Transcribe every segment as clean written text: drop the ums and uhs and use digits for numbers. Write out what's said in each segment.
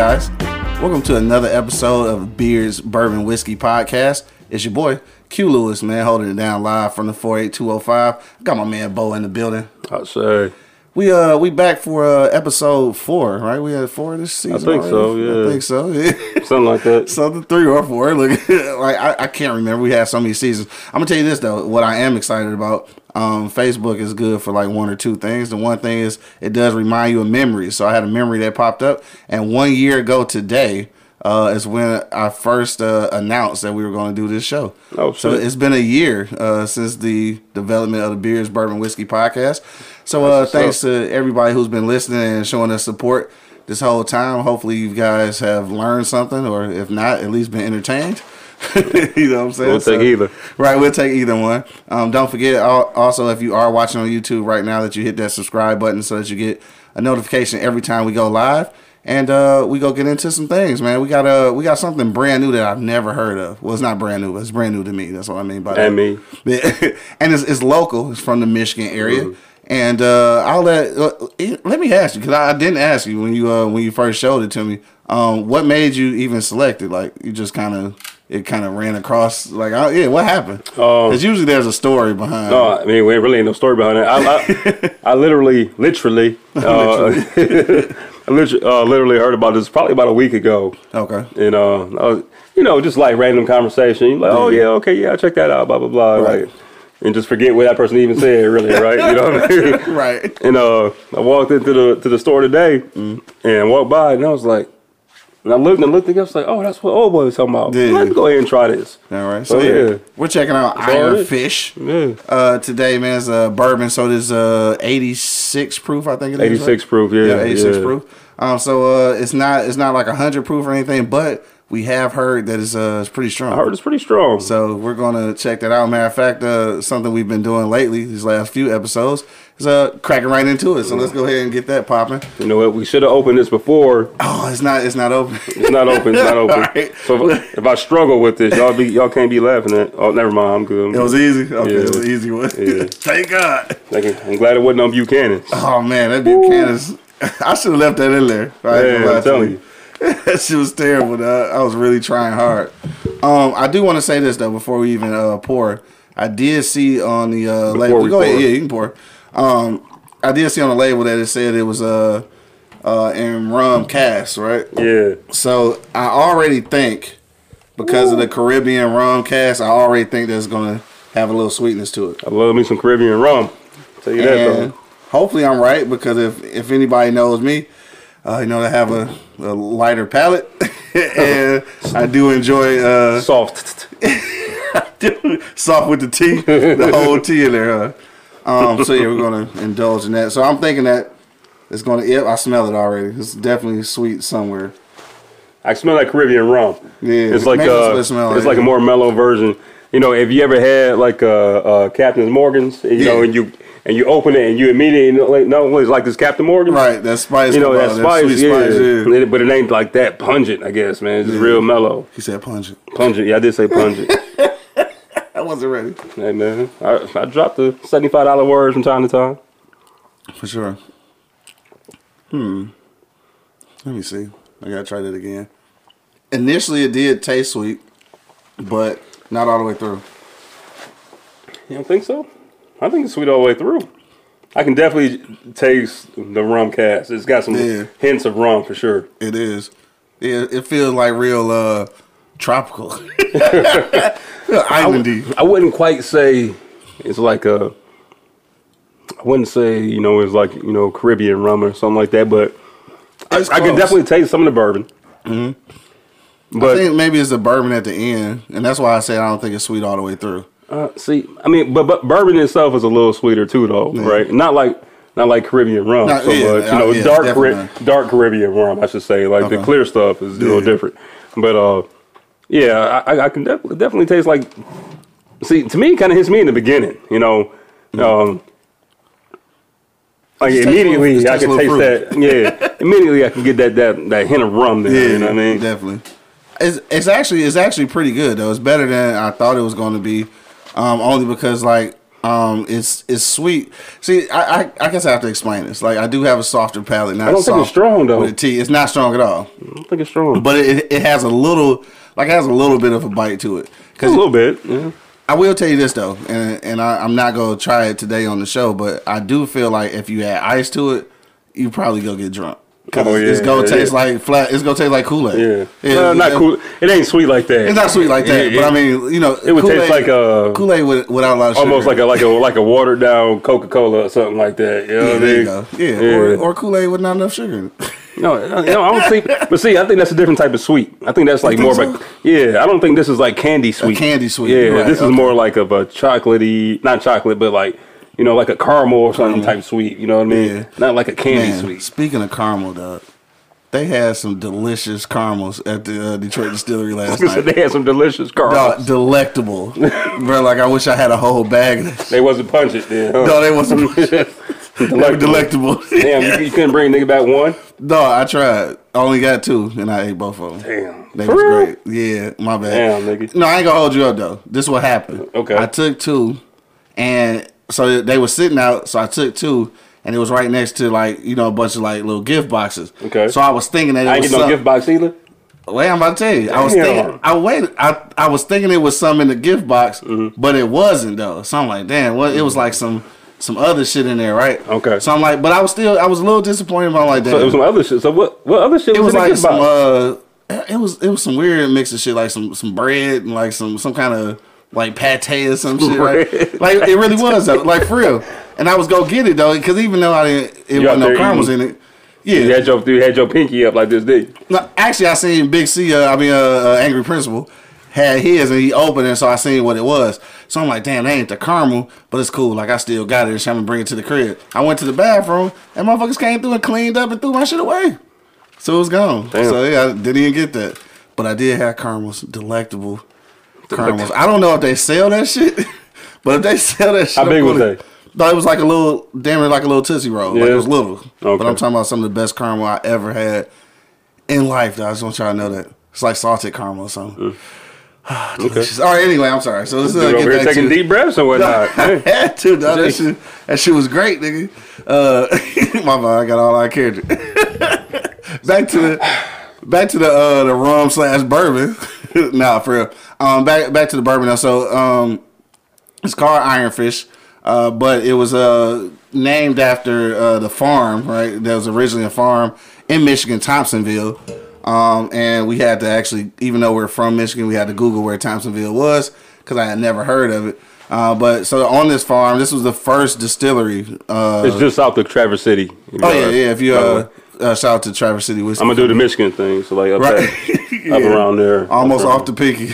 Guys, welcome to another episode of Beers, Bourbon, Whiskey Podcast. It's your boy Q Lewis, man, holding it down live from the 48205. Got my man Bo in the building. Hot say. We back for episode 4, right? We had 4 this season. I think so, yeah. Something like that. Something 3 or 4. Look, like I can't remember. We had so many seasons. I'm gonna tell you this though. What I am excited about. Facebook is good for like 1 or 2 things. The one thing is it does remind you of memories. So I had a memory that popped up, and 1 year ago today is when I first announced that we were going to do this show. Oh, so it's been a year since the development of the Beers, Bourbon, Whiskey Podcast. So thanks to everybody who's been listening and showing us support this whole time. Hopefully you guys have learned something, or if not, at least been entertained. You know what I'm saying? We'll take either. Right, we'll take either one. Don't forget, also, if you are watching on YouTube right now, that you hit that subscribe button so that you get a notification every time we go live. And we go get into some things, man. We got something brand new that I've never heard of. Well, it's not brand new, but it's brand new to me. That's what I mean by that. And me. And it's local. It's from the Michigan area. Mm-hmm. And let me ask you, because I didn't ask you when you first showed it to me. What made you even select it? Like, you just kind of... It kind of ran across, like, what happened? Because usually there's a story behind it. No, I mean, there really ain't no story behind it. I literally heard about this probably about a week ago. Okay. And, just like random conversation. You're like, oh, yeah, okay, yeah, I'll check that out, blah, blah, blah. Right. Like, and just forget what that person even said, really, right? You know what I mean? Right. And I walked into the store today and walked by, and I was like, and I looked at it, I was like, oh, that's what Old Boy was talking about. Yeah. Let's go ahead and try this. All right. So, yeah. We're checking out Iron Fish. Yeah. Today, man, it's bourbon. So, this 86 proof, I think it is. 86 proof, yeah. Yeah, 86 proof. So, it's not like 100 proof or anything, but we have heard that it's pretty strong. I heard it's pretty strong. So, we're going to check that out. Matter of fact, something we've been doing lately, these last few episodes, cracking right into it, so let's go ahead and get that popping. You know what? We should have opened this before. Oh, it's not open. It's not open. All right. So if I struggle with this, y'all can't be laughing at. Oh, never mind. I'm good. It was easy. Okay, yeah. It was an easy one. Yeah. Thank God. I'm glad it wasn't on Buchanan's. Oh man, that Buchanan's. I should have left that in there. Right? Yeah, I'm telling you. That shit was terrible. Though. I was really trying hard. I do want to say this though before we even pour. I did see on the label. Go ahead. Yeah, you can pour. I did see on the label that it said it was in rum cask, right? Yeah. So I already think because of the Caribbean rum cask, I already think that's gonna have a little sweetness to it. I love me some Caribbean rum. I'll tell you that, though. Hopefully I'm right because if anybody knows me, I have a lighter palate, and I do enjoy soft. Soft with the tea, the whole tea in there, huh? So yeah, we're going to indulge in that. So I'm thinking that it's going to... Yep, I smell it already. It's definitely sweet somewhere. I smell like Caribbean rum. Yeah, it's like like a more mellow version. You know, if you ever had like Captain Morgan's, and you open it and you immediately know it's like this Captain Morgan's. Right, that spice. You know, that spice, yeah. But it ain't like that pungent, I guess, man. It's just real mellow. He said pungent. Pungent, yeah, I did say pungent. I wasn't ready. Hey, man. I dropped the $75 words from time to time. For sure. Let me see. I got to try that again. Initially, it did taste sweet, but not all the way through. You don't think so? I think it's sweet all the way through. I can definitely taste the rum cask. It's got some hints of rum for sure. It is. Yeah, it feels like real tropical. I wouldn't quite say it's like I wouldn't say, it's like, Caribbean rum or something like that, but I can definitely taste some of the bourbon. Mm-hmm. But I think maybe it's the bourbon at the end, and that's why I say I don't think it's sweet all the way through. See, I mean, but bourbon itself is a little sweeter too, though, yeah. right? Not like Caribbean rum so much. You know, dark Caribbean rum, I should say. Like the clear stuff is a little different. But I can definitely taste like. See, to me, it kind of hits me in the beginning. You know, like immediately I can taste that. Yeah, immediately I can get that hint of rum there. Yeah, you know what I mean? Definitely. It's actually pretty good though. It's better than I thought it was going to be, only because like. It's sweet. See, I guess I have to explain this. Like, I do have a softer palate. Not I don't think it's strong though. With the tea, it's not strong at all. I don't think it's strong. But it has a little, like, it has a little bit of a bite to it. A little bit. Yeah. I will tell you this though, and I'm not gonna try it today on the show, but I do feel like if you add ice to it, you probably go get drunk. It's gonna taste like Kool-Aid. Yeah, no, not Kool-Aid. It ain't sweet like that. It's not sweet like that. But I mean, you know, it would taste like a Kool-Aid without a lot of sugar. Almost like a watered down Coca-Cola or something like that. You know what I mean? There you go. Yeah, yeah. Or Kool-Aid with not enough sugar. No, I don't think. But see, I think that's a different type of sweet. I think that's like I don't think this is like candy sweet. A candy sweet. Yeah, right, this is more like of a chocolatey, not chocolate, but like. You know, like a caramel or something type sweet. You know what I mean? Yeah. Not like a candy sweet. Speaking of caramel, dog, they had some delicious caramels at the Detroit Distillery last night. They had some delicious caramels. Dog, delectable. Bro, like I wish I had a whole bag of this. They wasn't punching then. Huh? No, they wasn't punching. Delectable. Damn, you couldn't bring nigga back one? No, I tried. I only got two, and I ate both of them. Damn. They was real? Great. Yeah, my bad. Damn, nigga. No, I ain't going to hold you up, though. This is what happened. Okay. I took two, and... So they were sitting out, so I took two, and it was right next to, like, you know, a bunch of, like, little gift boxes. Okay. So I was thinking that it was no gift box either? Wait, I'm about to tell you. Damn. I was thinking it was some in the gift box, but it wasn't, though. So I'm like, damn, what? It was like some other shit in there, right? Okay. So I'm like, but I was a little disappointed about like that. So it was some other shit. So what other shit was in like the gift box? It was some weird mix of shit, like some bread and, like, some kind of... like pate or some shit, right? Like it really was though, like for real. And I was gonna get it though, because even though I didn't, it wasn't no caramels in it. Yeah, you had your pinky up like this, did you? No, actually, I seen Big C. Angry Principal had his, and he opened it, so I seen what it was. So I'm like, damn, that ain't the caramel, but it's cool. Like I still got it, so I'm gonna bring it to the crib. I went to the bathroom, and motherfuckers came through and cleaned up and threw my shit away. So it was gone. Damn. So yeah, I didn't even get that, but I did have caramels, delectable. Caramels. I don't know if they sell that shit, but if they sell that shit, how big was that? No, it was like a little, damn it, like a little Tootsie Roll. Yeah. Like it was little. Okay. But I'm talking about some of the best caramel I ever had in life. Though. I just want y'all to know that it's like salted caramel or something. Okay. All right. Anyway, I'm sorry. So let's get back taking deep breaths or whatnot. No, I had to. Dog. That shit was great, nigga. My bad. I got all I cared. Back to the rum slash bourbon. Nah, for real. Back to the bourbon though. So it's called Iron Fish, but it was named after the farm, right? That was originally a farm in Michigan, Thompsonville. And we had to actually, even though we're from Michigan, we had to Google where Thompsonville was because I had never heard of it. But so on this farm, this was the first distillery. It's just south of Traverse City. If you shout out to Traverse City whiskey. I'm gonna do the Michigan thing, so like up there, up around there, almost off the pinky,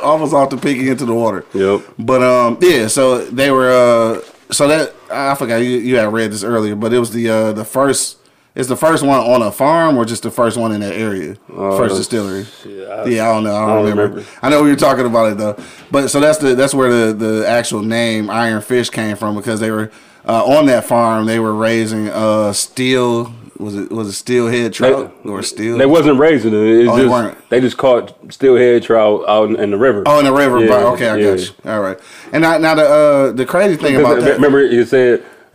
almost off the pinky into the water. Yep. But so they were so that I forgot you had read this earlier, but it was the first. It's the first one on a farm, or just the first one in that area, first distillery. Shit, I don't know. I don't remember. I know we were talking about it though. But so that's where the actual name Iron Fish came from, because they were on that farm. They were raising steel. Was it steelhead trout or steel? They wasn't raising it. They just caught steelhead trout out in the river. Oh, in the river. Yeah. Okay, I got you. All right. And now the crazy thing about that. Remember you said it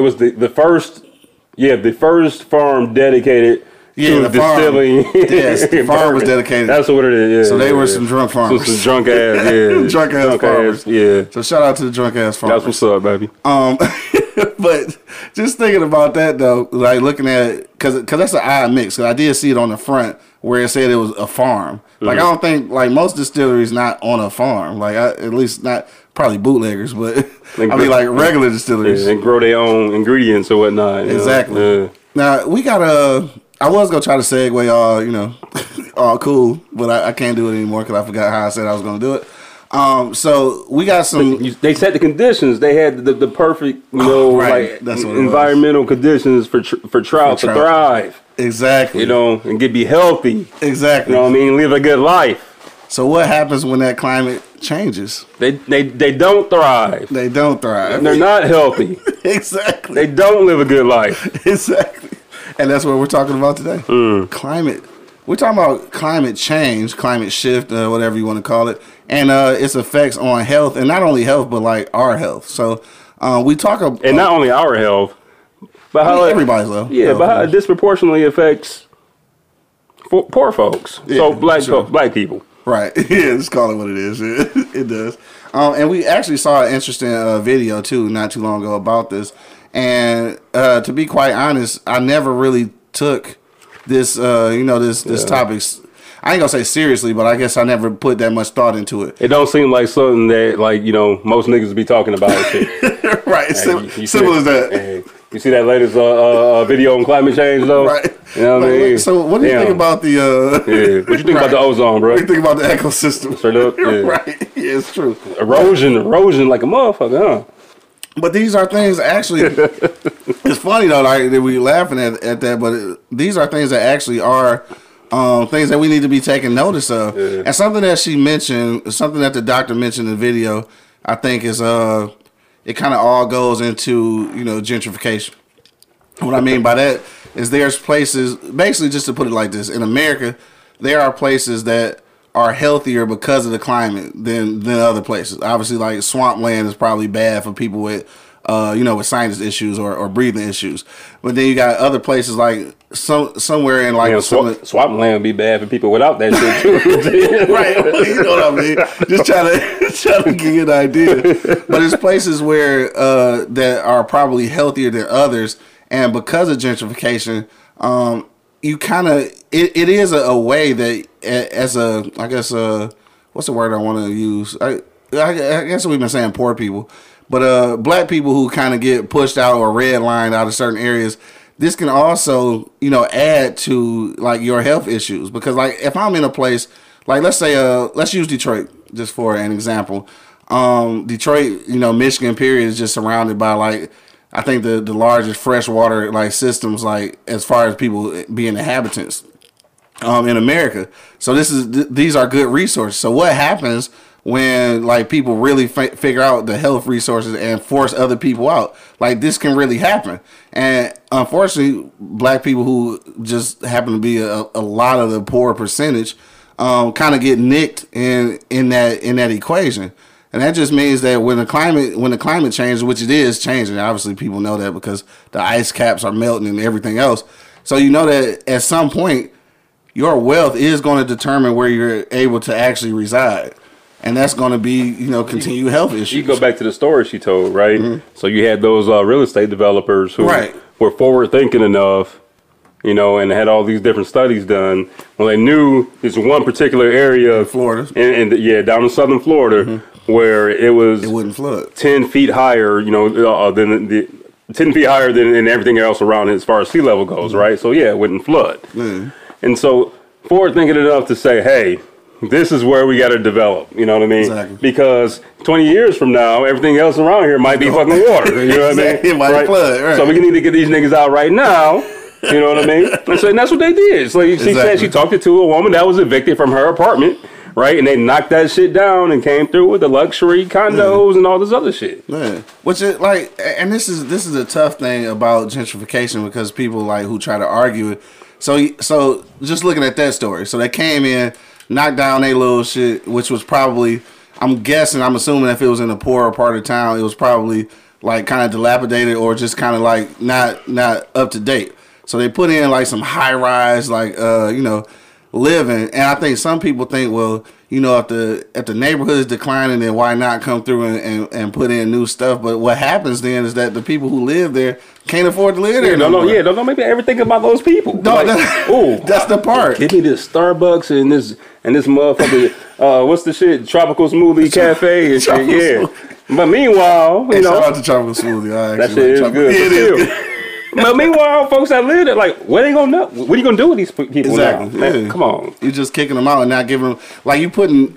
was the first. Yeah, the first farm dedicated to distilling. Yes, the farm was dedicated. That's what it is. Yeah, so they were some drunk farmers. So some drunk ass, drunk ass farmers. Yeah. So shout out to the drunk ass farmers. That's what's up, baby. But just thinking about that though, like looking at it, because that's an odd mix. Because I did see it on the front where it said it was a farm. Like I don't think like most distilleries not on a farm. Like at least not. Probably bootleggers, but I mean like regular distilleries. Yeah, and grow their own ingredients or whatnot. Exactly. Yeah. Now, I was going to try to segue, all cool, but I can't do it anymore because I forgot how I said I was going to do it. So we got some. They set the conditions. They had the perfect, you know, right. Like environmental conditions for trout to thrive. Exactly. You know, and be healthy. Exactly. You know what I mean? Live a good life. So what happens when that climate changes? They don't thrive. They don't thrive. They're not healthy. Exactly. They don't live a good life. Exactly. And that's what we're talking about today. Climate. We're talking about climate change, climate shift, whatever you want to call it, and its effects on health, and not only health, but like our health. So we talk about... And not only our health, but how... I mean, everybody's health. Yeah, but how it disproportionately affects poor folks. Yeah, so black people. Right. Yeah, just call it what it is. It does. And we actually saw an interesting video, too, not too long ago about this. And to be quite honest, I never really took... This topics. I ain't gonna say seriously, but I guess I never put that much thought into it. It don't seem like something that, like, you know, most niggas be talking about. Right, hey, simple as that. Hey, you see that latest video on climate change, though. Right. You know what I mean? So, what do you think about the? What you think about the ozone, bro? What do you think about the ecosystem? Straight up. Yeah. Right. Yeah, it's true. Erosion, like a motherfucker, huh? But these are things, actually, it's funny, though, like, that we're laughing at that, but these are things that actually are things that we need to be taking notice of. Yeah. And something that she mentioned, something that the doctor mentioned in the video, I think is, it kind of all goes into, you know, gentrification. What I mean by that is there's places, basically, just to put it like this, in America, there are places that are healthier because of the climate than other places. Obviously, like, swampland is probably bad for people with, with sinus issues or breathing issues. But then you got other places like somewhere in like... Yeah, swampland would be bad for people without that shit too. Right. Well, you know what I mean? Just trying to get an idea. But it's places where that are probably healthier than others. And because of gentrification, you kind of, it is a way that as a, I guess, what's the word I want to use? I guess we've been saying poor people, but black people who kind of get pushed out or redlined out of certain areas, this can also, you know, add to like your health issues. Because like if I'm in a place, like let's say, let's use Detroit just for an example. Detroit, you know, Michigan period is just surrounded by like, I think the largest freshwater like systems, like as far as people being inhabitants in America. So these are good resources. So what happens when like people really figure out the health resources and force other people out? Like this can really happen. And unfortunately, black people who just happen to be a lot of the poor percentage kind of get nicked in that equation. And that just means that when the climate changes, which it is changing, obviously people know that because the ice caps are melting and everything else. So you know that at some point, your wealth is going to determine where you're able to actually reside. And that's going to be, you know, continued health issues. You go back to the story she told, right? Mm-hmm. So you had those real estate developers who were forward thinking enough, you know, and had all these different studies done. Well, they knew this one particular area. Florida. And down in southern Florida. Mm-hmm. Where it was, it wouldn't flood 10 feet higher, you know, than the 10 feet higher than everything else around it as far as sea level goes, right? So yeah, it wouldn't flood. Mm. And so Ford thinking enough to say, hey, this is where we got to develop. You know what I mean? Exactly. Because 20 years from now, everything else around here might be fucking water. You know what I mean? It might flood. Right. So we need to get these niggas out right now. You know what I mean? And that's what they did. So she said she talked to a woman that was evicted from her apartment. Right, and they knocked that shit down and came through with the luxury condos and all this other shit. Yeah, which is like, and this is a tough thing about gentrification because people like who try to argue it. So just looking at that story, so they came in, knocked down their little shit, which was probably, I'm assuming if it was in a poorer part of town, it was probably like kind of dilapidated or just kind of like not up to date. So they put in like some high rise, like living. And I think some people think, well, you know, if the neighborhood is declining, then why not come through and put in new stuff? But what happens then is that the people who live there can't afford to live there. Don't make me ever think about those people. That's the part. Give me this Starbucks and this motherfucking what's the shit? Tropical Smoothie Cafe and shit. Yeah. But meanwhile, you know, shout out to Tropical Smoothie. That shit is good. But meanwhile, folks that live there, like, what are they gonna know? What are you gonna do with these people? Exactly. Now? Man, yeah. Come on, you're just kicking them out and not giving them. Like you putting.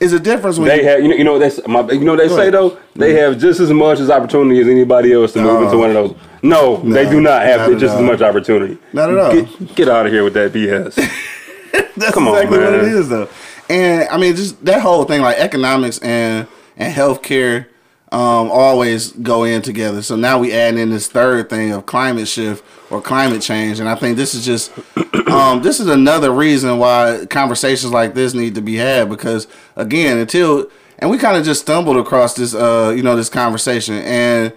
It's a difference when they have. You know they say though they have just as much as opportunity as anybody else to move into one of those. No, they do not have just as much opportunity. Not at all. Get out of here with that BS. That's exactly what it is though. And I mean, just that whole thing, like economics and healthcare, always go in together. So now we add in this third thing of climate shift or climate change, and I think this is just this is another reason why conversations like this need to be had, because again, and we kind of just stumbled across this this conversation, and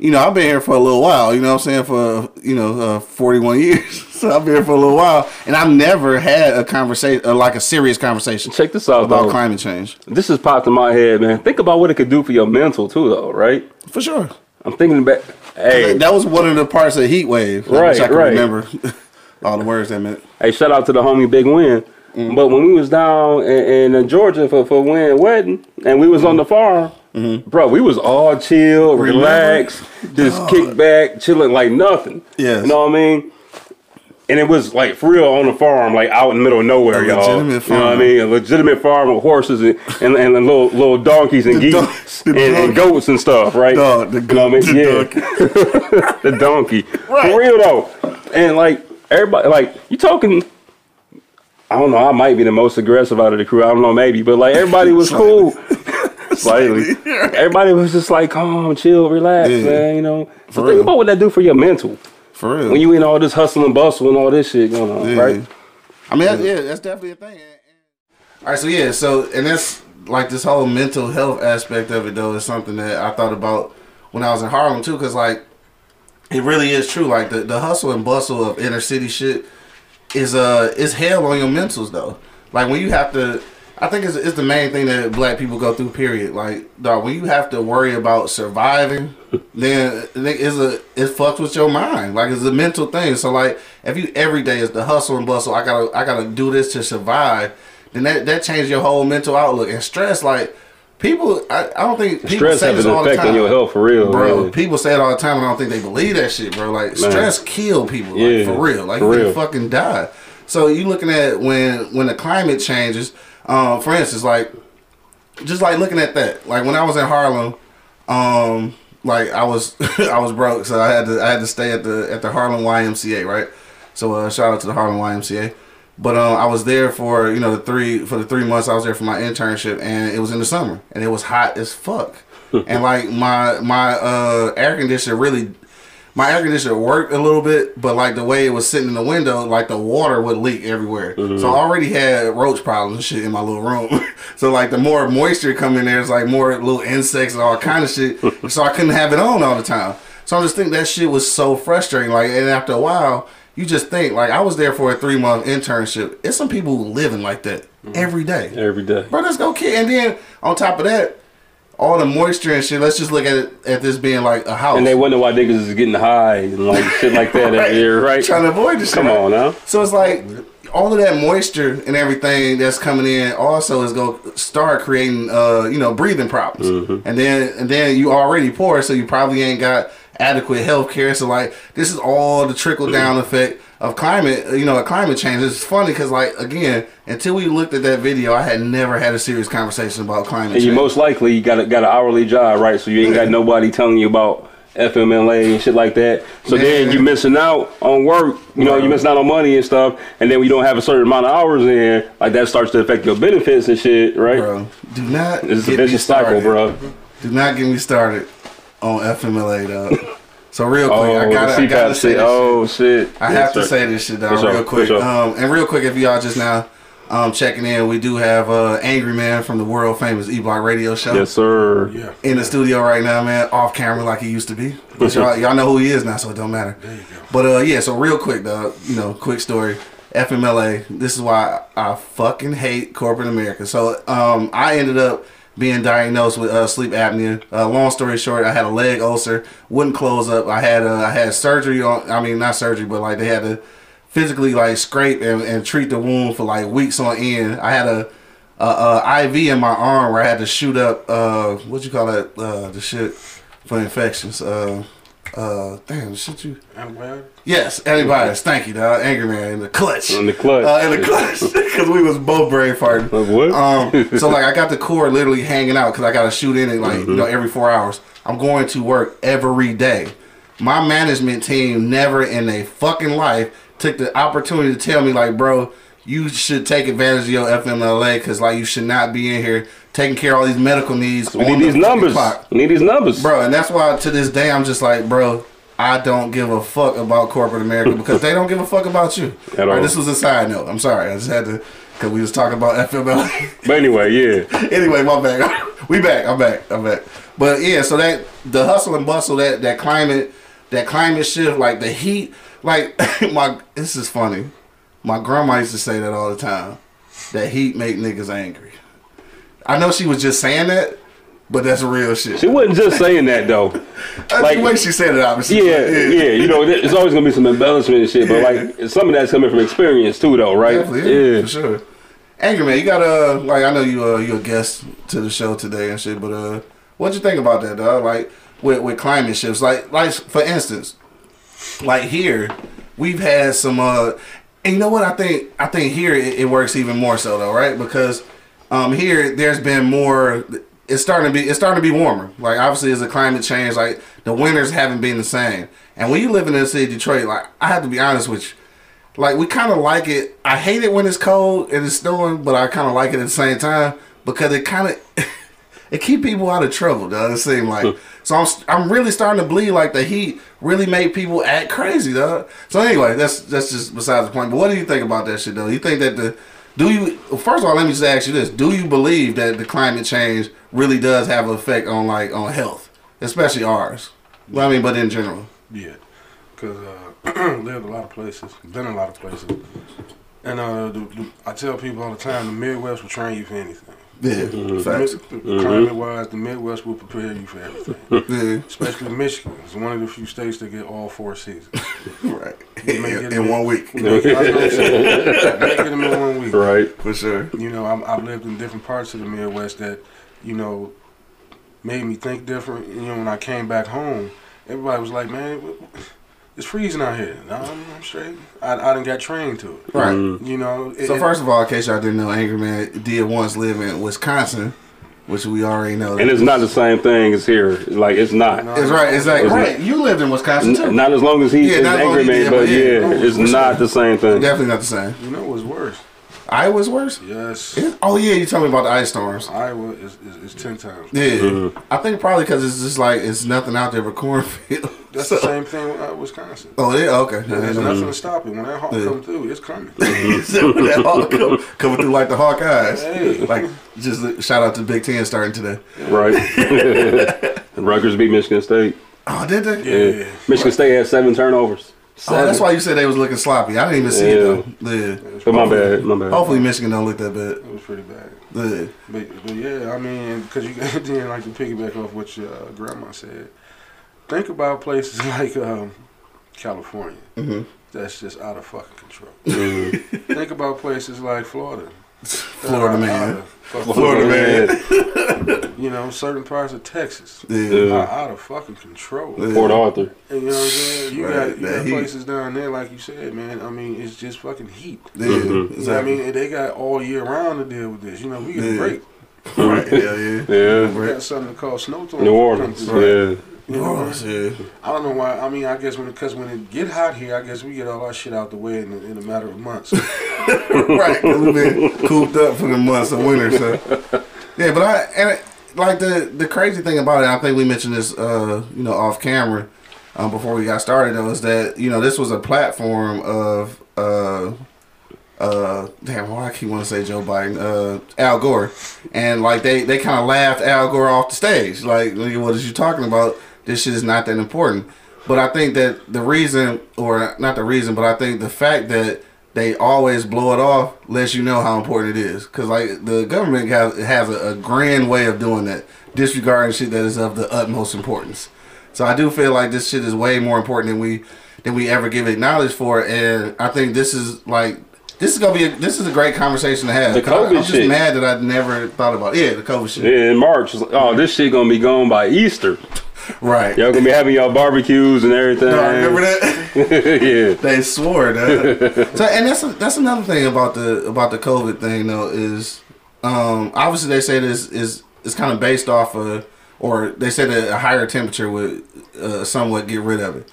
I've been here for a little while, 41 years. So I've been here for a little while, and I've never had a conversation, like a serious conversation. Check this out, about climate change. This has popped in my head, man. Think about what it could do for your mental, too, though, right? For sure. I'm thinking about, hey. That was one of the parts of Heat Wave. Right, I can remember all the words that meant. Hey, shout out to the homie Big Win. Mm-hmm. But when we was down in Georgia for Win's wedding, and we was on the farm, mm-hmm. Bro, we was all chill, relaxed, just kick back, chilling like nothing. Yes. You know what I mean? And it was like for real on a farm, like out in the middle of nowhere, y'all. Legitimate farm. You know what I mean? A legitimate farm with horses and little donkeys and geese and goats and stuff, right? Donkey. The donkey. Right. For real though. And like everybody, like you talking. I don't know. I might be the most aggressive out of the crew. I don't know, maybe, but like everybody was cool. Slightly. Everybody was just like calm, chill, relax, man, So think about what that do for your mental. For real. When you in all this hustle and bustle and all this shit going on, right? I mean, that's definitely a thing. All right, so that's like this whole mental health aspect of it though is something that I thought about when I was in Harlem too, because like it really is true. Like the hustle and bustle of inner city shit is hell on your mentals though. Like when you have to. I think it's the main thing that black people go through, period. Like, dog, when you have to worry about surviving, then it fucks with your mind. Like, it's a mental thing. So, like, if you every day is the hustle and bustle, I gotta do this to survive, then that changes your whole mental outlook. And stress, like, people, I don't think people stress say this all the time. Stress has an effect on your health, for real. Bro, man. People say it all the time, and I don't think they believe that shit, bro. Like, stress kill people, like, for real. Like, they fucking die. So, you looking at when the climate changes. For instance, like, just like looking at that, like when I was in Harlem, like I was broke, so I had to stay at the Harlem YMCA, right? So shout out to the Harlem YMCA. But I was there for the 3 months I was there for my internship, and it was in the summer, and it was hot as fuck, and like my air conditioner really. My air conditioner worked a little bit, but like the way it was sitting in the window, like the water would leak everywhere. Mm-hmm. So I already had roach problems and shit in my little room. So like the more moisture come in there, it's like more little insects and all kind of shit. So I couldn't have it on all the time. So I just think that shit was so frustrating. Like, and after a while, you just think like I was there for a 3-month internship. It's some people living like that every day. Every day, bro. Let's go, kid. And then on top of that. All the moisture and shit. Let's just look at it at this being like a house. And they wonder why niggas is getting high and like shit like that every year, right? Trying to avoid this. Come on now. So it's like all of that moisture and everything that's coming in also is gonna start creating breathing problems. Mm-hmm. And then you already poor, so you probably ain't got adequate health care. So like this is all the trickle down effect of climate change. It's funny because like again, until we looked at that video, I had never had a serious conversation about climate change. And you most likely you got an hourly job, right? So you ain't got nobody telling you about FMLA and shit like that. So then you missing out on work. You missing out on money and stuff. And then we don't have a certain amount of hours in. Like that starts to affect your benefits and shit, right? Bro, do not. It's a vicious cycle, bro. Do not get me started on FMLA, dog. So real quick, I gotta say this. Oh shit! I have to say this shit down real quick. And real quick, if y'all just now checking in, we do have Angry Man from the world famous E-Block Radio Show. Yes, sir. Yeah. In the studio right now, man. Off camera like he used to be. But y'all know who he is now, so it don't matter. There you go. But so real quick, dog. Quick story. FMLA. This is why I fucking hate corporate America. So I ended up. Being diagnosed with sleep apnea. Long story short, I had a leg ulcer, wouldn't close up. I had surgery on. I mean, not surgery, but like they had to physically like scrape and treat the wound for like weeks on end. I had a IV in my arm where I had to shoot up the shit for infections. Damn, shit you. Antibiotics? Yes, antibiotics. Thank you, dog. Angry Man in the clutch. In the clutch. In the clutch. Because we was both brain farting. What? So, like, I got the cord literally hanging out because I got to shoot in it, like, you know, every 4 hours. I'm going to work every day. My management team never in their fucking life took the opportunity to tell me, like, bro, you should take advantage of your FMLA because, like, you should not be in here taking care of all these medical needs. We need these numbers. We need these numbers. Bro, and that's why to this day I'm just like, bro, I don't give a fuck about corporate America because they don't give a fuck about you. At all. Right, this was a side note. I'm sorry. I just had to, because we was talking about FMLA. But anyway, yeah. Anyway, my bad. We back. I'm back. But, yeah, so that the hustle and bustle, that climate shift, like the heat, like this is funny. My grandma used to say that all the time. That heat make niggas angry. I know she was just saying that, but that's real shit. She wasn't just saying that though. That's like, the way she said it, obviously. Yeah, yeah. You know, there's always gonna be some embellishment and shit, but like some of that's coming from experience too, though, right? Definitely, yeah, for sure. Angry Man, you got like I know you're a guest to the show today and shit, but what'd you think about that, dog? Like with climate shifts, like for instance, like here we've had some and you know what I think here it works even more so though, right? Because here there's been more. It's starting to be warmer. Like obviously as the climate change, like the winters haven't been the same. And when you live in the city of Detroit, like I have to be honest with you, like we kind of like it. I hate it when it's cold and it's snowing, but I kind of like it at the same time because it kind of it keep people out of trouble. Dog, it seems like. So I'm really starting to believe like the heat really made people act crazy, dog. So anyway, that's just besides the point. But what do you think about that shit, though? You think that first of all, let me just ask you this: do you believe that the climate change really does have an effect on health, especially ours? Well, I mean, but in general. Yeah, because lived a lot of places, been in a lot of places, and I tell people all the time: the Midwest will train you for anything. Yeah, climate-wise, the Midwest will prepare you for everything. Yeah. Especially Michigan. It's one of the few states that get all 4 seasons. Right. In 1 week. You know, get them in 1 week. Right, for sure. You know, I've lived in different parts of the Midwest that, you know, made me think different. You know, when I came back home, everybody was like, man, it's freezing out here. No, I'm straight. I done got trained to it. Right. Mm-hmm. You know. So first of all, in case y'all didn't know, Angry Man did once live in Wisconsin, which we already know. And it's not the same thing as here. Like, it's not. No, it's right. Exactly. Like, right. You lived in Wisconsin, too. Not as long as he is Angry Man, but yeah, it's not the same thing. Definitely not the same. You know what's worse? Iowa's worse? Yes. Oh, yeah, you told me about the ice storms. Iowa is 10 times worse. Yeah. Mm-hmm. I think probably because it's just like, it's nothing out there but cornfield. That's the same thing with Wisconsin. Oh, yeah, okay. There's nothing to stop it. When that hawk comes through, it's coming. When that hawk coming through like the Hawkeyes. Hey. Like, just shout out to Big Ten starting today. Right. Rutgers beat Michigan State. Oh, did they? Yeah. Michigan State had 7 turnovers. Oh, that's why you said they was looking sloppy. I didn't even see it though. Yeah. But my bad. Hopefully Michigan don't look that bad. It was pretty bad. Yeah. But yeah, I mean, because you didn't like to piggyback off what your grandma said. Think about places like California. Mm-hmm. That's just out of fucking control. Mm-hmm. Think about places like Florida. Florida man. You know, certain parts of Texas are out of fucking control. Port Arthur. And you know what I'm saying? You got places down there, like you said, man. I mean, it's just fucking heat. Yeah. Mm-hmm. Exactly. You know what I mean? And they got all year round to deal with this. You know, we get a break. Right. Yeah. We got something called snowstorms. New Orleans. Right. Yeah. You know, I don't know why. I mean, I guess when it get hot here, I guess we get all our shit out the way in a matter of months. Right, because we've been cooped up for the months of winter. So yeah, but like the crazy thing about it, I think we mentioned this, you know, off camera before we got started. Though, is that you know this was a platform of damn, why I keep wanting to say Joe Biden, Al Gore, and like they kind of laughed Al Gore off the stage. Like, what is you talking about? This shit is not that important. But I think that the reason, or not the reason, but I think the fact that they always blow it off lets you know how important it is. Because like the government has a grand way of doing that, disregarding shit that is of the utmost importance. So I do feel like this shit is way more important than we ever give it knowledge for. And I think this is like this is a great conversation to have. The COVID I'm just shit. Mad that I never thought about it. Yeah, the COVID shit. Yeah, in March, this shit gonna be gone by Easter. Right. Y'all gonna be having y'all barbecues and everything. No, I remember that? Yeah. They swore that. So, and that's another thing about the COVID thing though is, obviously they say this is kind of based off of, or they said that a higher temperature would somewhat get rid of it.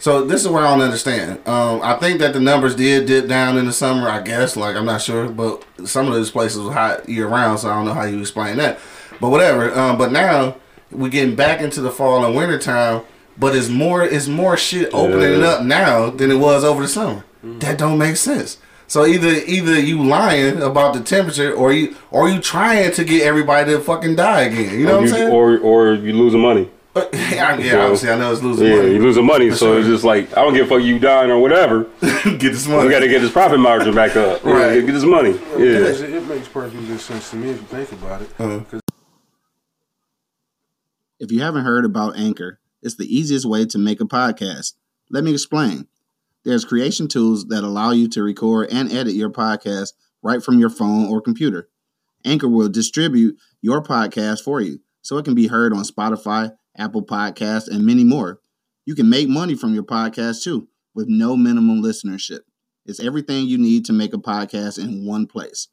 So this is what I don't understand. I think that the numbers did dip down in the summer, I guess. Like, I'm not sure. But some of those places were hot year-round, so I don't know how you explain that. But whatever. But now we're getting back into the fall and winter time, but it's more shit opening up now than it was over the summer. Mm-hmm. That don't make sense. So either you lying about the temperature, or you trying to get everybody to fucking die again. You know what I'm saying? Or you losing money. Yeah, obviously I know it's losing money. Yeah, you're losing money, so it's just like, I don't give a fuck you dying or whatever. Get this money. We got to get this profit margin back up. Right. Get this money. Yeah. It makes perfect good sense to me if you think about it. Uh-huh. If you haven't heard about Anchor, it's the easiest way to make a podcast. Let me explain. There's creation tools that allow you to record and edit your podcast right from your phone or computer. Anchor will distribute your podcast for you, so it can be heard on Spotify, Apple Podcasts, and many more. You can make money from your podcast, too, with no minimum listenership. It's everything you need to make a podcast in one place.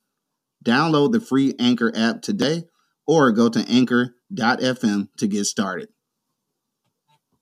Download the free Anchor app today or go to anchor.fm to get started.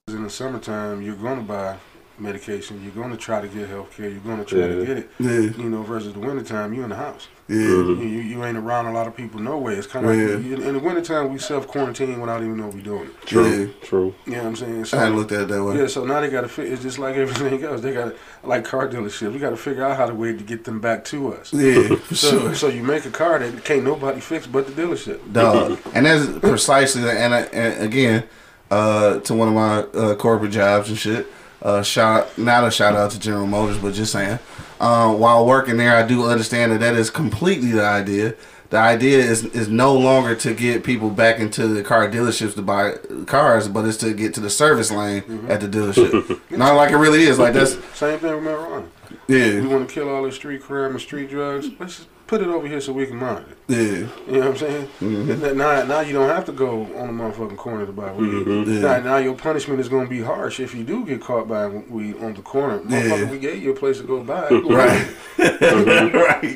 In the summertime, you're going to buy medication. You're going to try to get health care. You're going to try to get it. Yeah. You know, versus the wintertime, you're in the house. Yeah. You ain't around a lot of people no way. It's kind of like, in the wintertime, we self-quarantine without even knowing we're doing it. True. Yeah. True. You know what I'm saying? So, I hadn't looked at it that way. Yeah, so now they got to fit. It's just like everything else. They got to, like car dealerships, we got to figure out how to way to get them back to us. Yeah, So you make a car that can't nobody fix but the dealership. Dog. And that's precisely that. And again, to one of my corporate jobs and shit, not a shout out to General Motors, but just saying, while working there, I do understand that is completely the idea. The idea is no longer to get people back into the car dealerships to buy cars, but it's to get to the service lane at the dealership. Not like it really is. Like that's same thing with marijuana. Yeah, we want to kill all the street crime and street drugs. Let's just put it over here so we can monitor it. Yeah. You know what I'm saying? Mm-hmm. Now you don't have to go on the motherfucking corner to buy weed. Mm-hmm. Now your punishment is going to be harsh if you do get caught buying weed on the corner. Motherfucker, we gave you a place to go buy it. Right.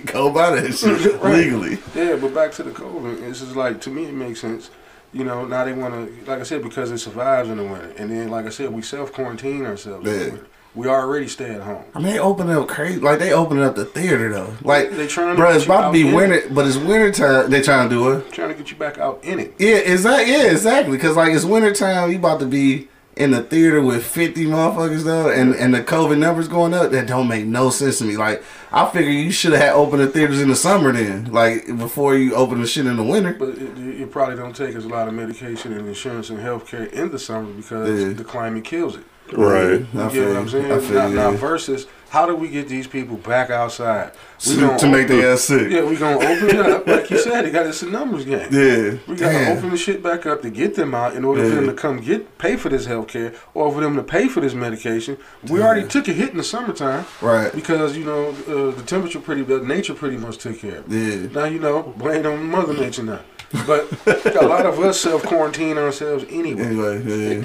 Right. Go buy that shit legally. Yeah, but back to the COVID. This is like, to me, it makes sense. You know, now they want to, like I said, because it survives in the winter. And then, like I said, we self-quarantine ourselves in the winter. We already stay at home. I mean, they opening up crazy. Like, they opening up the theater, though. Like, they trying to, bro, it's about to be winter, but it's winter time. They trying to do it. Trying to get you back out in it. Yeah, exactly. Yeah, exactly. Because, like, it's winter time. You about to be in the theater with 50 motherfuckers, though, and the COVID numbers going up. That don't make no sense to me. Like, I figure you should have opened the theaters in the summer then, like, before you open the shit in the winter. But it probably don't take as a lot of medication and insurance and healthcare in the summer because the climate kills it. Right. You get what I'm saying? Now versus, how do we get these people back outside? To make their ass sick. Yeah, we're going to open it up. Like you said, it's a numbers game. Yeah. We got to open the shit back up to get them out in order for them to come pay for this health care or for them to pay for this medication. We already took a hit in the summertime. Right. Because, you know, the temperature nature pretty much took care of it. Yeah. Now, you know, blame on Mother Nature now. But a lot of us self-quarantine ourselves anyway.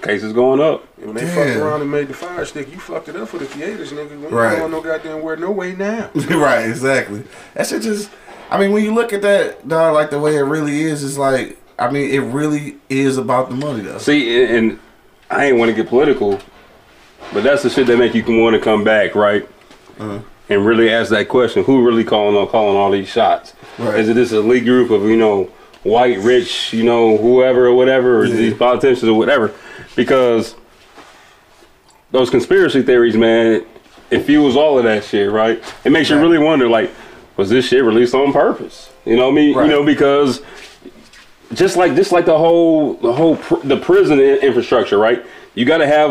Cases going up. When they fucked around and made the fire stick, you fucked it up for the theaters, nigga. We ain't going no goddamn where, no way now. Right, exactly. That shit just, I mean, when you look at that, dog, like the way it really is, it's like, I mean, it really is about the money, though. See, and I ain't want to get political, but that's the shit that make you want to come back, right? Uh-huh. And really ask that question: who really calling all these shots? Right. Is it this elite group of white, rich, whoever or whatever, or these politicians or whatever? Because those conspiracy theories, man, it fuels all of that shit, right? It makes you really wonder, like, was this shit released on purpose? You know what I mean? Right. You know, because just like the prison infrastructure, right? You got to have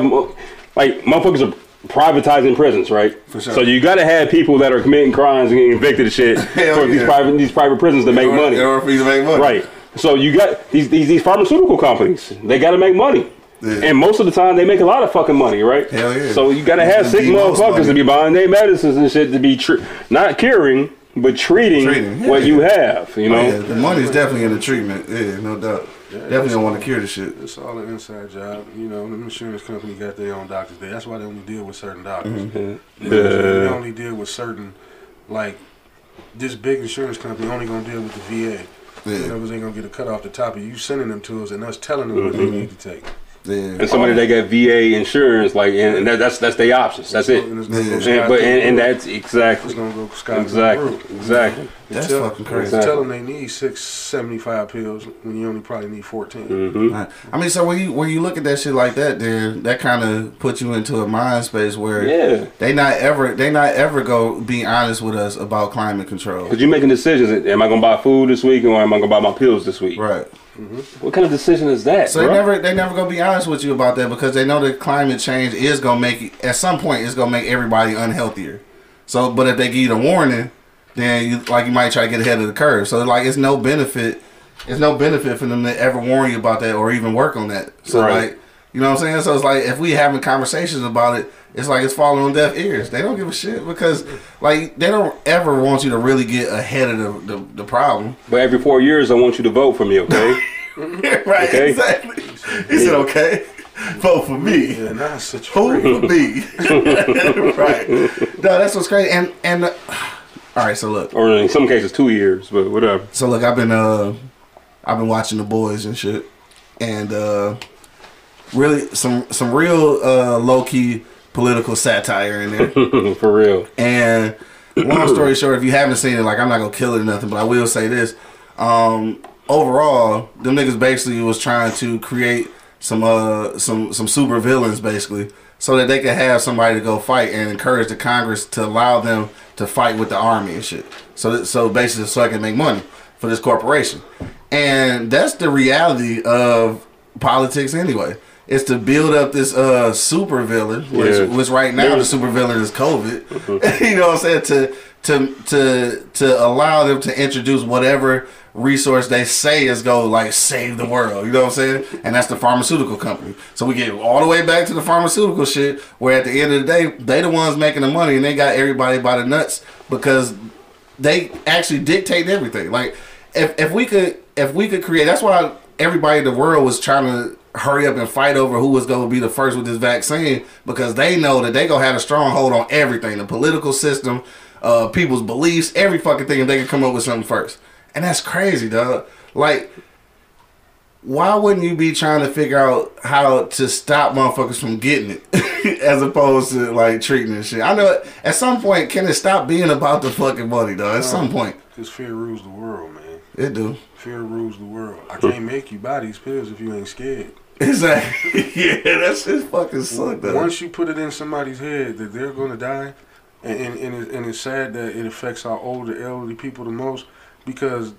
like motherfuckers are privatizing prisons, right? For sure. So you got to have people that are committing crimes and getting convicted of shit for these private prisons to make money. In order for you to make money, right? So you got these pharmaceutical companies. They got to make money, and most of the time they make a lot of fucking money, right? Hell yeah. So you got to have sick motherfuckers to be buying their medicines and shit to be not curing, But treating what you have, you know. Yeah, the money's definitely in the treatment. Yeah, no doubt. Yeah, definitely don't want to cure the shit. It's all an inside job. You know, the insurance company got their own doctors there. That's why they only deal with certain doctors. Mm-hmm. They only deal with certain, like, this big insurance company only going to deal with the VA. Yeah. You know, because they're going to get a cut off the top of you sending them to us and us telling them what they need to take. Yeah. And somebody that got VA insurance, like, and that's their options. That's it. And that's exactly. It's gonna go exactly. That's fucking crazy. Tell them they need 675 pills when you only probably need 14. Mm-hmm. Right. I mean, so when you look at that shit like that, then that kind of puts you into a mind space where they not ever go be honest with us about climate control. Because you're making decisions. Am I gonna buy food this week or am I gonna buy my pills this week? Right. Mm-hmm. What kind of decision is that? So they never gonna be honest with you about that because they know that climate change is gonna make at some point it's gonna make everybody unhealthier. So, but if they give you the warning, then you might try to get ahead of the curve. So like it's no benefit. It's no benefit for them to ever warn you about that or even work on that. So like you know what I'm saying? So it's like if we having conversations about it, it's like it's falling on deaf ears. They don't give a shit because like they don't ever want you to really get ahead of the problem. But every 4 years I want you to vote for me, okay? Right, okay? Exactly. He said, okay. Vote for me. Yeah, not such vote for me. Right. No, that's what's crazy. And all right, so look. Or in some cases 2 years, but whatever. So look, I've been watching The Boys and shit. And really some real low key political satire in there. For real. And long story short, if you haven't seen it, like I'm not gonna kill it or nothing, but I will say this. Overall, them niggas basically was trying to create some super villains basically so that they could have somebody to go fight and encourage the Congress to allow them to fight with the army and shit. So basically so I can make money for this corporation. And that's the reality of politics anyway. It's to build up this super villain, which right now the super villain is COVID. Mm-hmm. You know what I'm saying? To allow them to introduce whatever resource they say is go like save the world. You know what I'm saying? And that's the pharmaceutical company. So we get all the way back to the pharmaceutical shit, where at the end of the day, they the ones making the money and they got everybody by the nuts because they actually dictate everything. Like if we could create, that's why everybody in the world was trying to hurry up and fight over who was going to be the first with this vaccine because they know that they going to have a stronghold on everything, the political system, people's beliefs, every fucking thing, and they can come up with something first. And that's crazy, dog. Like, why wouldn't you be trying to figure out how to stop motherfuckers from getting it as opposed to, like, treating this shit? I know at some point, can it stop being about the fucking money, dog? At some point. Because fear rules the world, man. It do. Fear rules the world. I can't make you buy these pills if you ain't scared. Exactly. Yeah, that shit fucking suck, though. Once you put it in somebody's head that they're going to die, and it's sad that it affects our older, elderly people the most because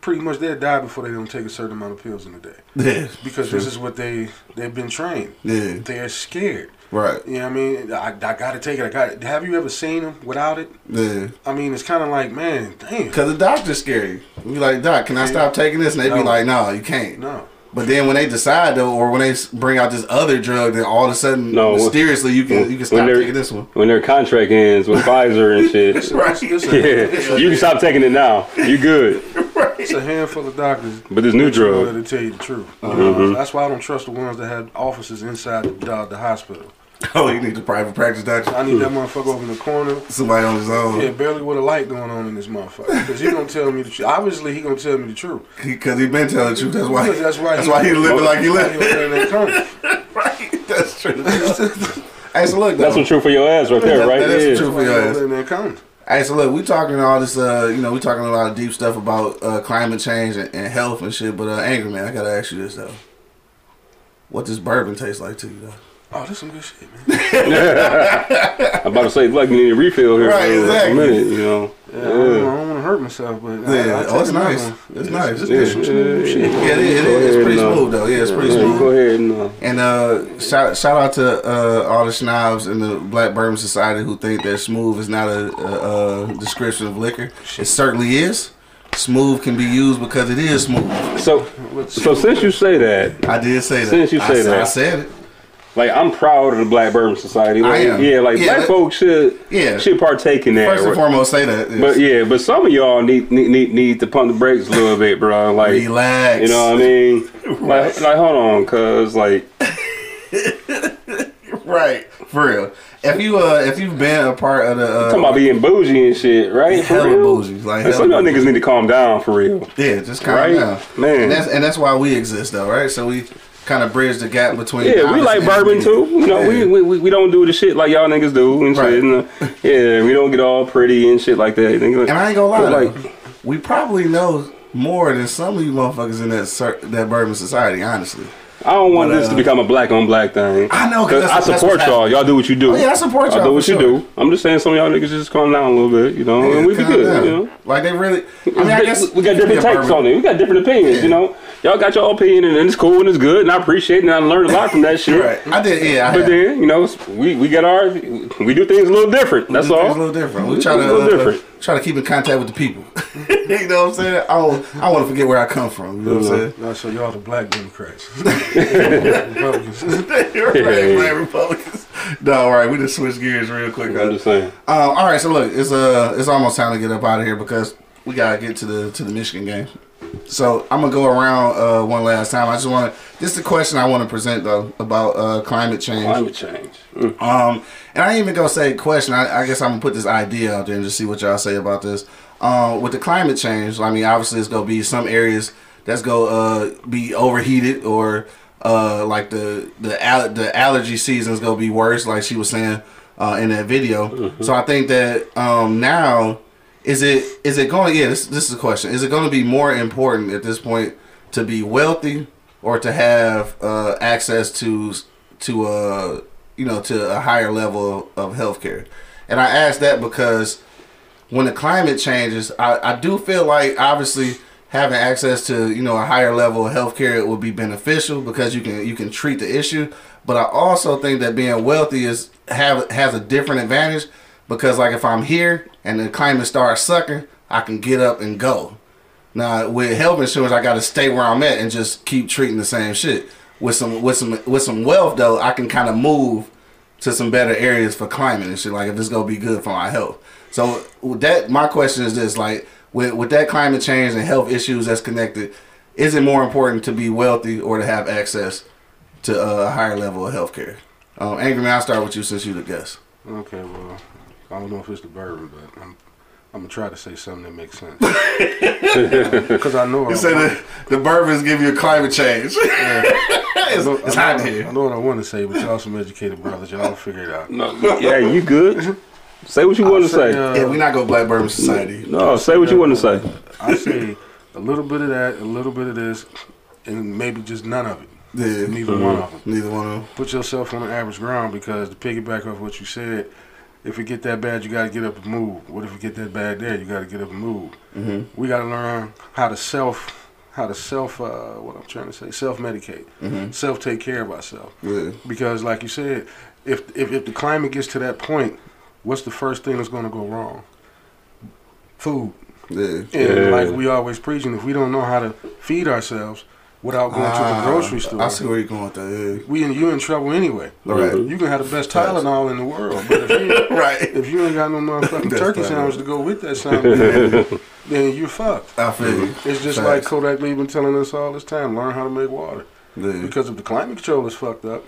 pretty much they'll die before they don't take a certain amount of pills in a day. Yeah. Because this is what they've been trained. Yeah. They're scared. Right. You know what I mean? I got to take it. I got it. Have you ever seen them without it? Yeah. I mean, it's kind of like, man, damn. Because the doctor's scary. You like, doc, can I stop taking this? And they be like, no, you can't. No. But then when they decide though, or when they bring out this other drug, then all of a sudden, mysteriously, you can stop taking this one. When their contract ends with Pfizer and shit, you can stop taking it now. You good. Right. It's a handful of doctors. But this new drug. To tell you the truth, mm-hmm. That's why I don't trust the ones that have offices inside the hospital. Oh, you need the private practice doctor. I need that motherfucker over in the corner. Somebody on his own. Yeah, barely with a light going on in this motherfucker. Because he gonna tell me the truth. Obviously, he gonna tell me the truth. Because he been telling the truth. That's why he living like he living. Right. That's true. Hey, so look, though. That's some truth for your ass right there, right? That's some truth for your ass. Hey, so look, we talking all this, we talking a lot of deep stuff about climate change and health and shit. But Angry Man, I gotta ask you this though. What does bourbon taste like to you though? Oh, that's some good shit, man. I'm about to say, look, you need a refill here for a minute, you know. Yeah, yeah. I don't want to hurt myself, but it's nice. It's nice. It's good. Yeah, it is. It's pretty smooth, though. Yeah, it's pretty smooth. Go ahead and shout out to all the snobs in the Black Bourbon Society who think that smooth is not a description of liquor. It certainly is. Smooth can be used because it is smooth. So since you say that. I did say that. Since you say that. I said it. Like, I'm proud of the Black Bourbon Society. Like, I am. Yeah, like, black folks should partake in that. First and foremost, say that. Yes. But, yeah, but some of y'all need to pump the brakes a little bit, bro. Like, relax. You know what I mean? Right. Like, hold on, cuz, like. Right. For real. If you've been a part of the... talking about being bougie and shit, right? For hella real? Bougie. Like some of y'all niggas need to calm down, for real. Yeah, just calm down. Man. And that's why we exist, though, right? So we... kind of bridge the gap between. Yeah, we like bourbon too. You know, we don't do the shit like y'all niggas do and shit. And, yeah, we don't get all pretty and shit like that. And I ain't gonna lie, like, we probably know more than some of you motherfuckers in that Bourbon Society. Honestly, I don't want this to become a black on black thing. I know, because I support y'all. Y'all do what you do. Oh, yeah, I support y'all. I do what you do. I'm just saying, some of y'all niggas just calm down a little bit, you know, and we be good. You know, like they really. I mean, I guess we got different takes on it. We got different opinions, you know. Y'all got your opinion, and it's cool, and it's good, and I appreciate it, and I learned a lot from that shit. Right. I did, yeah. But then, you know, we do things a little different. That's all. It's a little different. We try to keep in contact with the people. You know what I'm saying? I want to forget where I come from. You know what I'm saying? No, so y'all the black Democrats. Republicans. Black Republicans. No, all right. We just switched gears real quick. I'm just saying. All right, so look, it's almost time to get up out of here because we gotta get to the Michigan game. So I'm gonna go around one last time. I just want to. This is the question I want to present though about climate change. Climate change. Mm. And I ain't even gonna say question. I guess I'm gonna put this idea out there and just see what y'all say about this. With the climate change, I mean, obviously it's gonna be some areas that's gonna be overheated or like the allergy season's gonna be worse, like she was saying in that video. Mm-hmm. So I think that now. Is it going? Yeah, this is a question. Is it going to be more important at this point to be wealthy or to have access to a higher level of healthcare? And I ask that because when the climate changes, I do feel like obviously having access to a higher level of healthcare would be beneficial because you can treat the issue. But I also think that being wealthy has a different advantage. Because like if I'm here and the climate starts sucking, I can get up and go. Now with health insurance, I got to stay where I'm at and just keep treating the same shit. With some wealth though, I can kind of move to some better areas for climate and shit. Like if it's gonna be good for my health. So with that, my question is this: like with that climate change and health issues that's connected, is it more important to be wealthy or to have access to a higher level of healthcare? Angry Man, I'll start with you since you're the guest. Okay, well. I don't know if it's the bourbon, but I'm gonna try to say something that makes sense. Because I know. You said the bourbons give you a climate change. Yeah. It's hot here. I know what I want to say, but y'all some educated brothers. Y'all will figure it out. No, yeah, you good? Say what you want to say. Yeah, we're not gonna Black Bourbon Society. No, say what you want to say. I say a little bit of that, a little bit of this, and maybe just none of it. Yeah, neither one of them. Neither one of them. Put yourself on the average ground because to piggyback off what you said. If it get that bad, you got to get up and move. What if it get that bad there? You got to get up and move. Mm-hmm. We got to learn self-medicate, mm-hmm. self-take care of ourselves. Yeah. Because like you said, if the climate gets to that point, what's the first thing that's going to go wrong? Food. Yeah. And like we always preaching, if we don't know how to feed ourselves, without going to the grocery store. I see where you're going with that. Yeah. You're in trouble anyway. Right. You can have the best Tylenol in the world, but if you ain't got no motherfucking turkey sandwich to go with that sandwich, then you're fucked. I feel you. It's just like Kodak Lee been telling us all this time, learn how to make water. Yeah. Because if the climate control is fucked up,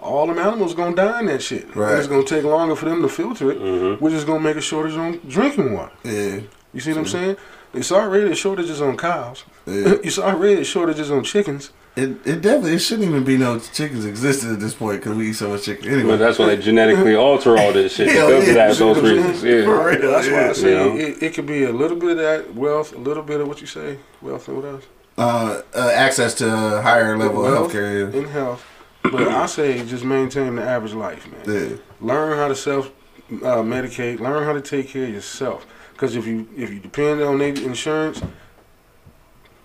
all them animals going to die in that shit. Right. And it's going to take longer for them to filter it. Mm-hmm. We're just going to make a shortage on drinking water. Yeah. You see what I'm saying? It's already shortages on cows. Yeah. It's already shortages on chickens. It shouldn't even be no chickens existing at this point because we eat so much chicken anyway. But that's why they genetically alter all this shit. Those reasons. Yeah. Right. That's why I say it could be a little bit of that wealth, a little bit of what you say, wealth and what else? Access to a higher level of healthcare. In health. But I say just maintain the average life, man. Yeah. Learn how to self-medicate. Learn how to take care of yourself. Because if you depend on their insurance,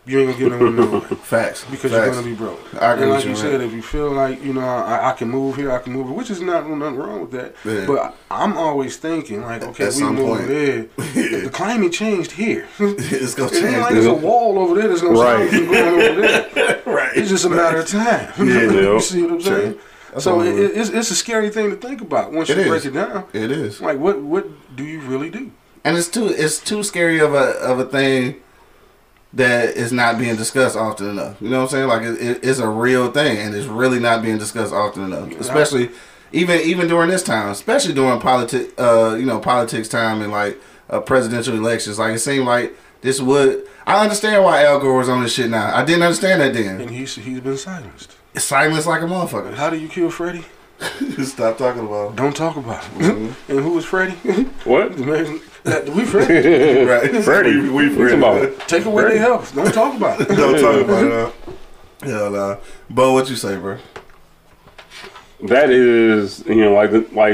you ain't gonna get no facts. Because you're gonna be broke. And like you said, if you feel like I can move here, I can move, which is nothing wrong with that. Yeah. But I'm always thinking like, okay, we moving there. The climate changed here. It's gonna change. It ain't like there's a wall over there that's gonna stop you from going over there. Right. It's just a matter of time. Yeah, you see what I'm saying? So it's a scary thing to think about once you break it down. It is. Like what do you really do? And it's too scary of a thing that is not being discussed often enough. You know what I'm saying? Like it's a real thing, and it's really not being discussed often enough. Especially even during this time, especially during politics time and like presidential elections. Like it seemed like this would. I understand why Al Gore is on this shit now. I didn't understand that then. And he's been silenced. Silenced like a motherfucker. How do you kill Freddie? Stop talking about him. Don't talk about him. Mm-hmm. And who was Freddie? What? We Freddie. Right. Freddie. We Freddie. Take away their health. Don't talk about it. Don't talk about it. Hell no. Bo, what you say, bro? That is, like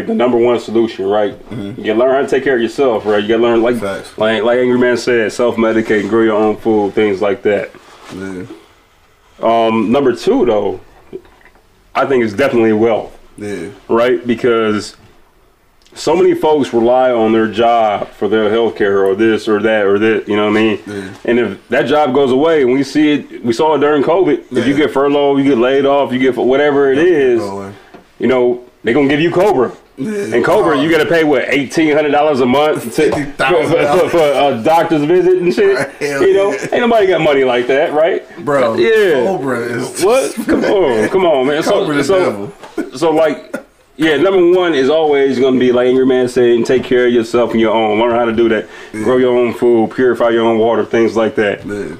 the number one solution, right? Mm-hmm. You gotta learn how to take care of yourself, right? You gotta learn, like Angry Man said, self-medicate and grow your own food, things like that. Yeah. Number two, though, I think it's definitely wealth, right? Because so many folks rely on their job for their health care or this or that or that, you know what I mean? Yeah. And if that job goes away, we saw it during COVID. Yeah. If you get furloughed, you get laid off, you get whatever it is. Rolling. You know, they're going to give you Cobra. Yeah, and Cobra, you got to pay, $1,800 a month for a doctor's visit and shit? Right, ain't nobody got money like that, right? Bro, yeah. Cobra is... What? Come on, man. Cobra the devil. So, number one is always going to be, like Angry Man saying, take care of yourself and your own. Learn how to do that. Yeah. Grow your own food, purify your own water, things like that. Yeah.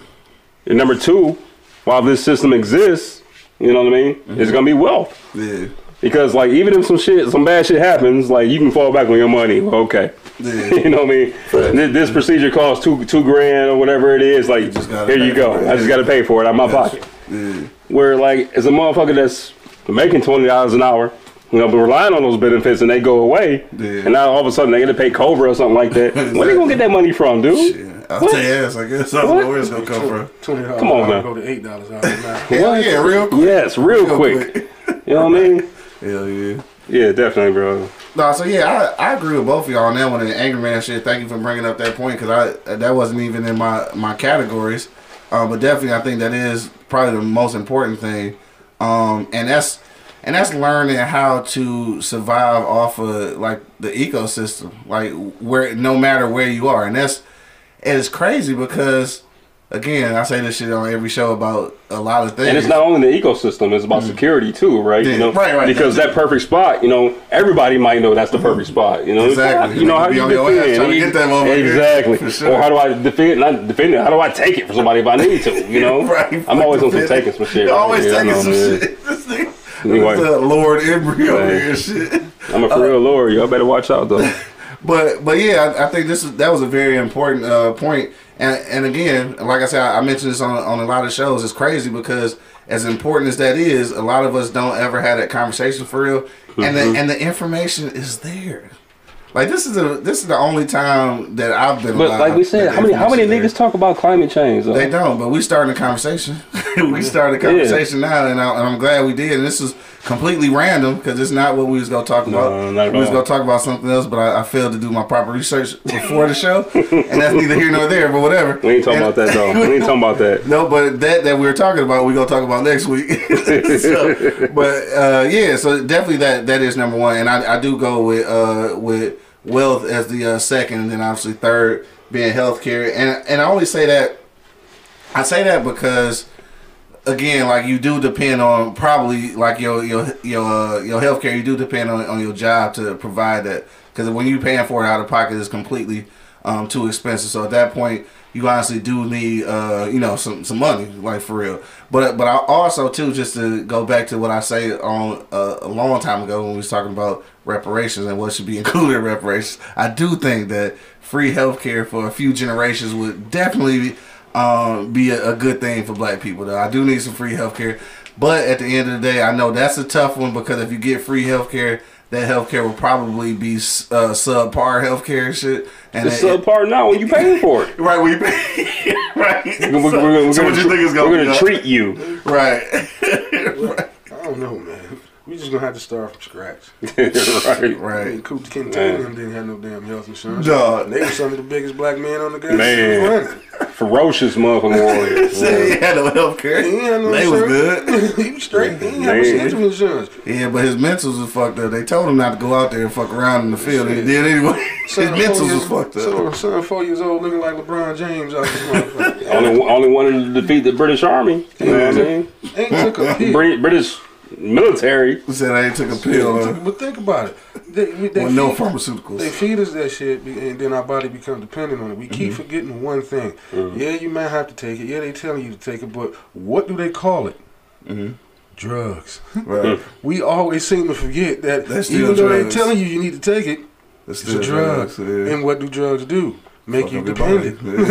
And number two, while this system exists, you know what I mean, mm-hmm. it's going to be wealth. Yeah. Because even if some bad shit happens, you can fall back on your money. Okay, you know what I mean. Right. This procedure costs $2,000 or whatever it is. Like here you go. I just got to pay for it out of my pocket. Yeah. Where as a motherfucker that's making $20 an hour, but relying on those benefits and they go away, and now all of a sudden they got to pay Cobra or something like that. Exactly. Where they gonna get that money from, dude? Shit. I'll tell you ass, I guess. I don't know where it's going to come from. $20 Come on, man. Go to $8 out of now. Hell yeah, real quick. Yes, real quick. You know what I mean? Hell yeah. Yeah, definitely, bro. No, so yeah, I agree with both of y'all on that one. And Angry Man shit, thank you for bringing up that point, because that wasn't even in my categories. But definitely, I think that is probably the most important thing. And that's learning how to survive off of, the ecosystem, where no matter where you are. And that's... And it's crazy because, again, I say this shit on every show about a lot of things. And it's not only the ecosystem; it's about security too, right? Yeah, right. Because that perfect spot, everybody might know that's the perfect spot. Exactly. You know how you defend it. Trying to get that moment exactly. Here, for sure. Or how do I defend? Not defend it. How do I take it for somebody if I need to? You know. Right. I'm always on some taking some shit. Right always here, taking some shit. This thing. Anyway. Lord Embryo here, shit. I'm a for real Lord. Y'all better watch out though. But yeah, I think that was a very important point. And again, like I said, I mentioned this on a lot of shows. It's crazy because as important as that is, a lot of us don't ever have that conversation for real. Mm-hmm. And the information is there. This is the only time that I've been. But like we said, how many niggas talk about climate change? Though? They don't. But we started a conversation. Now, and I'm glad we did. And this was completely random because it's not what we was gonna talk about. We was gonna talk about something else, but I failed to do my proper research before the show, and that's neither here nor there. But whatever. We ain't talking about that though. We ain't talking about that. No, but that we were talking about, we are gonna talk about next week. So definitely that is number one, and I do go with wealth as the second, and then obviously third being healthcare. And I only say that because again, you do depend on probably your healthcare. You do depend on your job to provide that, because when you're paying for it out of pocket, it's completely too expensive. So at that point, you honestly do need some money, for real. But I also too, just to go back to what I say on a long time ago when we was talking about reparations and what should be included in reparations, I do think that free healthcare for a few generations would definitely be a good thing for black people. Though I do need some free healthcare, but at the end of the day, I know that's a tough one, because if you get free healthcare, that healthcare will probably be subpar healthcare and shit. And it's subpar now when you paying for it. Right, when you pay. Right. So what you think is going to treat you. Right. Right. I don't know, man. We just was gonna have to start from scratch. Right. Coop Kentonium didn't have no damn health insurance. Duh. They were some of the biggest black men on the ground. Man. Ferocious motherfucking warriors. He had no health care. He had no insurance. Was good. He was straight. He didn't have no insurance. Yeah, but his mentals was fucked up. They told him not to go out there and fuck around in the field. He did anyway. His mentals was fucked up. Son 4 years old looking like LeBron James out this motherfucker. Only wanted to defeat the British Army. You know what I mean? Ain't took a pill. British military. Said I ain't took a pill. But think about it. They well, no pharmaceuticals. They feed us that shit, and then our body becomes dependent on it. We keep forgetting one thing. Mm-hmm. Yeah, you might have to take it. Yeah, they telling you to take it, but what do they call it? Mm-hmm. Drugs. Right. We always seem to forget that even though they're telling you you need to take it, it's a drug. Yeah. And what do drugs do? Make you dependent. You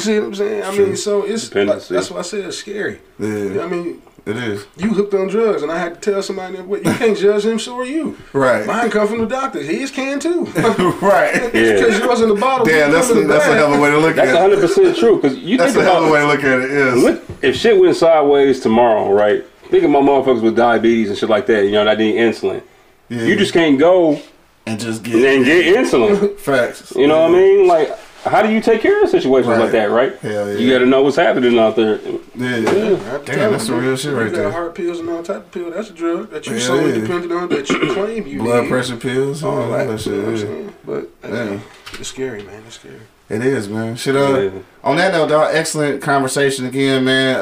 see what I'm saying? I mean, so it's like, that's why I said it's scary. Yeah. You know what I mean? It is. You hooked on drugs, and I had to tell somebody that you can't judge him, so are you. Right. Mine come from the doctor. His can too. Right. Because yours in the bottle. Damn, that's a hell of a way to look at it. That's 100% true. Cause you that's think a hell of a way to look at it, yes. Look, if shit went sideways tomorrow, right? Think of my motherfuckers with diabetes and shit like that, you know, that need insulin. Yeah. You just can't go and just get insulin. Facts. You know what I mean? Like, how do you take care of situations like that, right? Hell yeah. You got to know what's happening out there. Yeah. Damn, that's some real shit right there. You got heart pills and all type of pills. That's a drug that you're solely dependent on, that you claim you blood need. Pressure pills, all that shit. You know what I'm saying? But it's scary, man. It's scary. It is, man. Shit up. Yeah. On that note, dog, excellent conversation again, man.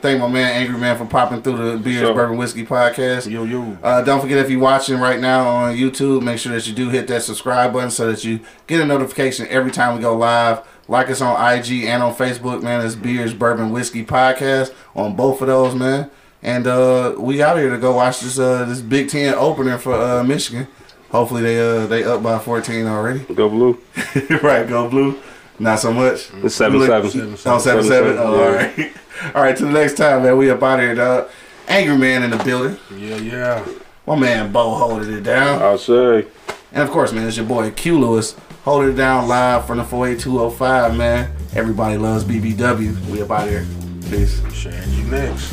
Thank my man, Angry Man, for popping through the Beers, Bourbon, Whiskey podcast. Yo. Don't forget, if you're watching right now on YouTube, make sure that you do hit that subscribe button so that you get a notification every time we go live. Like us on IG and on Facebook, man. It's Beers, Bourbon, Whiskey podcast on both of those, man. And we out here to go watch this Big Ten opener for Michigan. Hopefully they up by 14 already. Go blue. Right, go blue. Not so much. It's 7-7. Oh, 7-7. Oh, all right. All right, till the next time, man. We up out here, dog. Angry Man in the building. Yeah. My man Bo holding it down. I'll say. And, of course, man, it's your boy Q Lewis holding it down live from the 48205, man. Everybody loves BBW. We up out here. Peace. Sharing you next.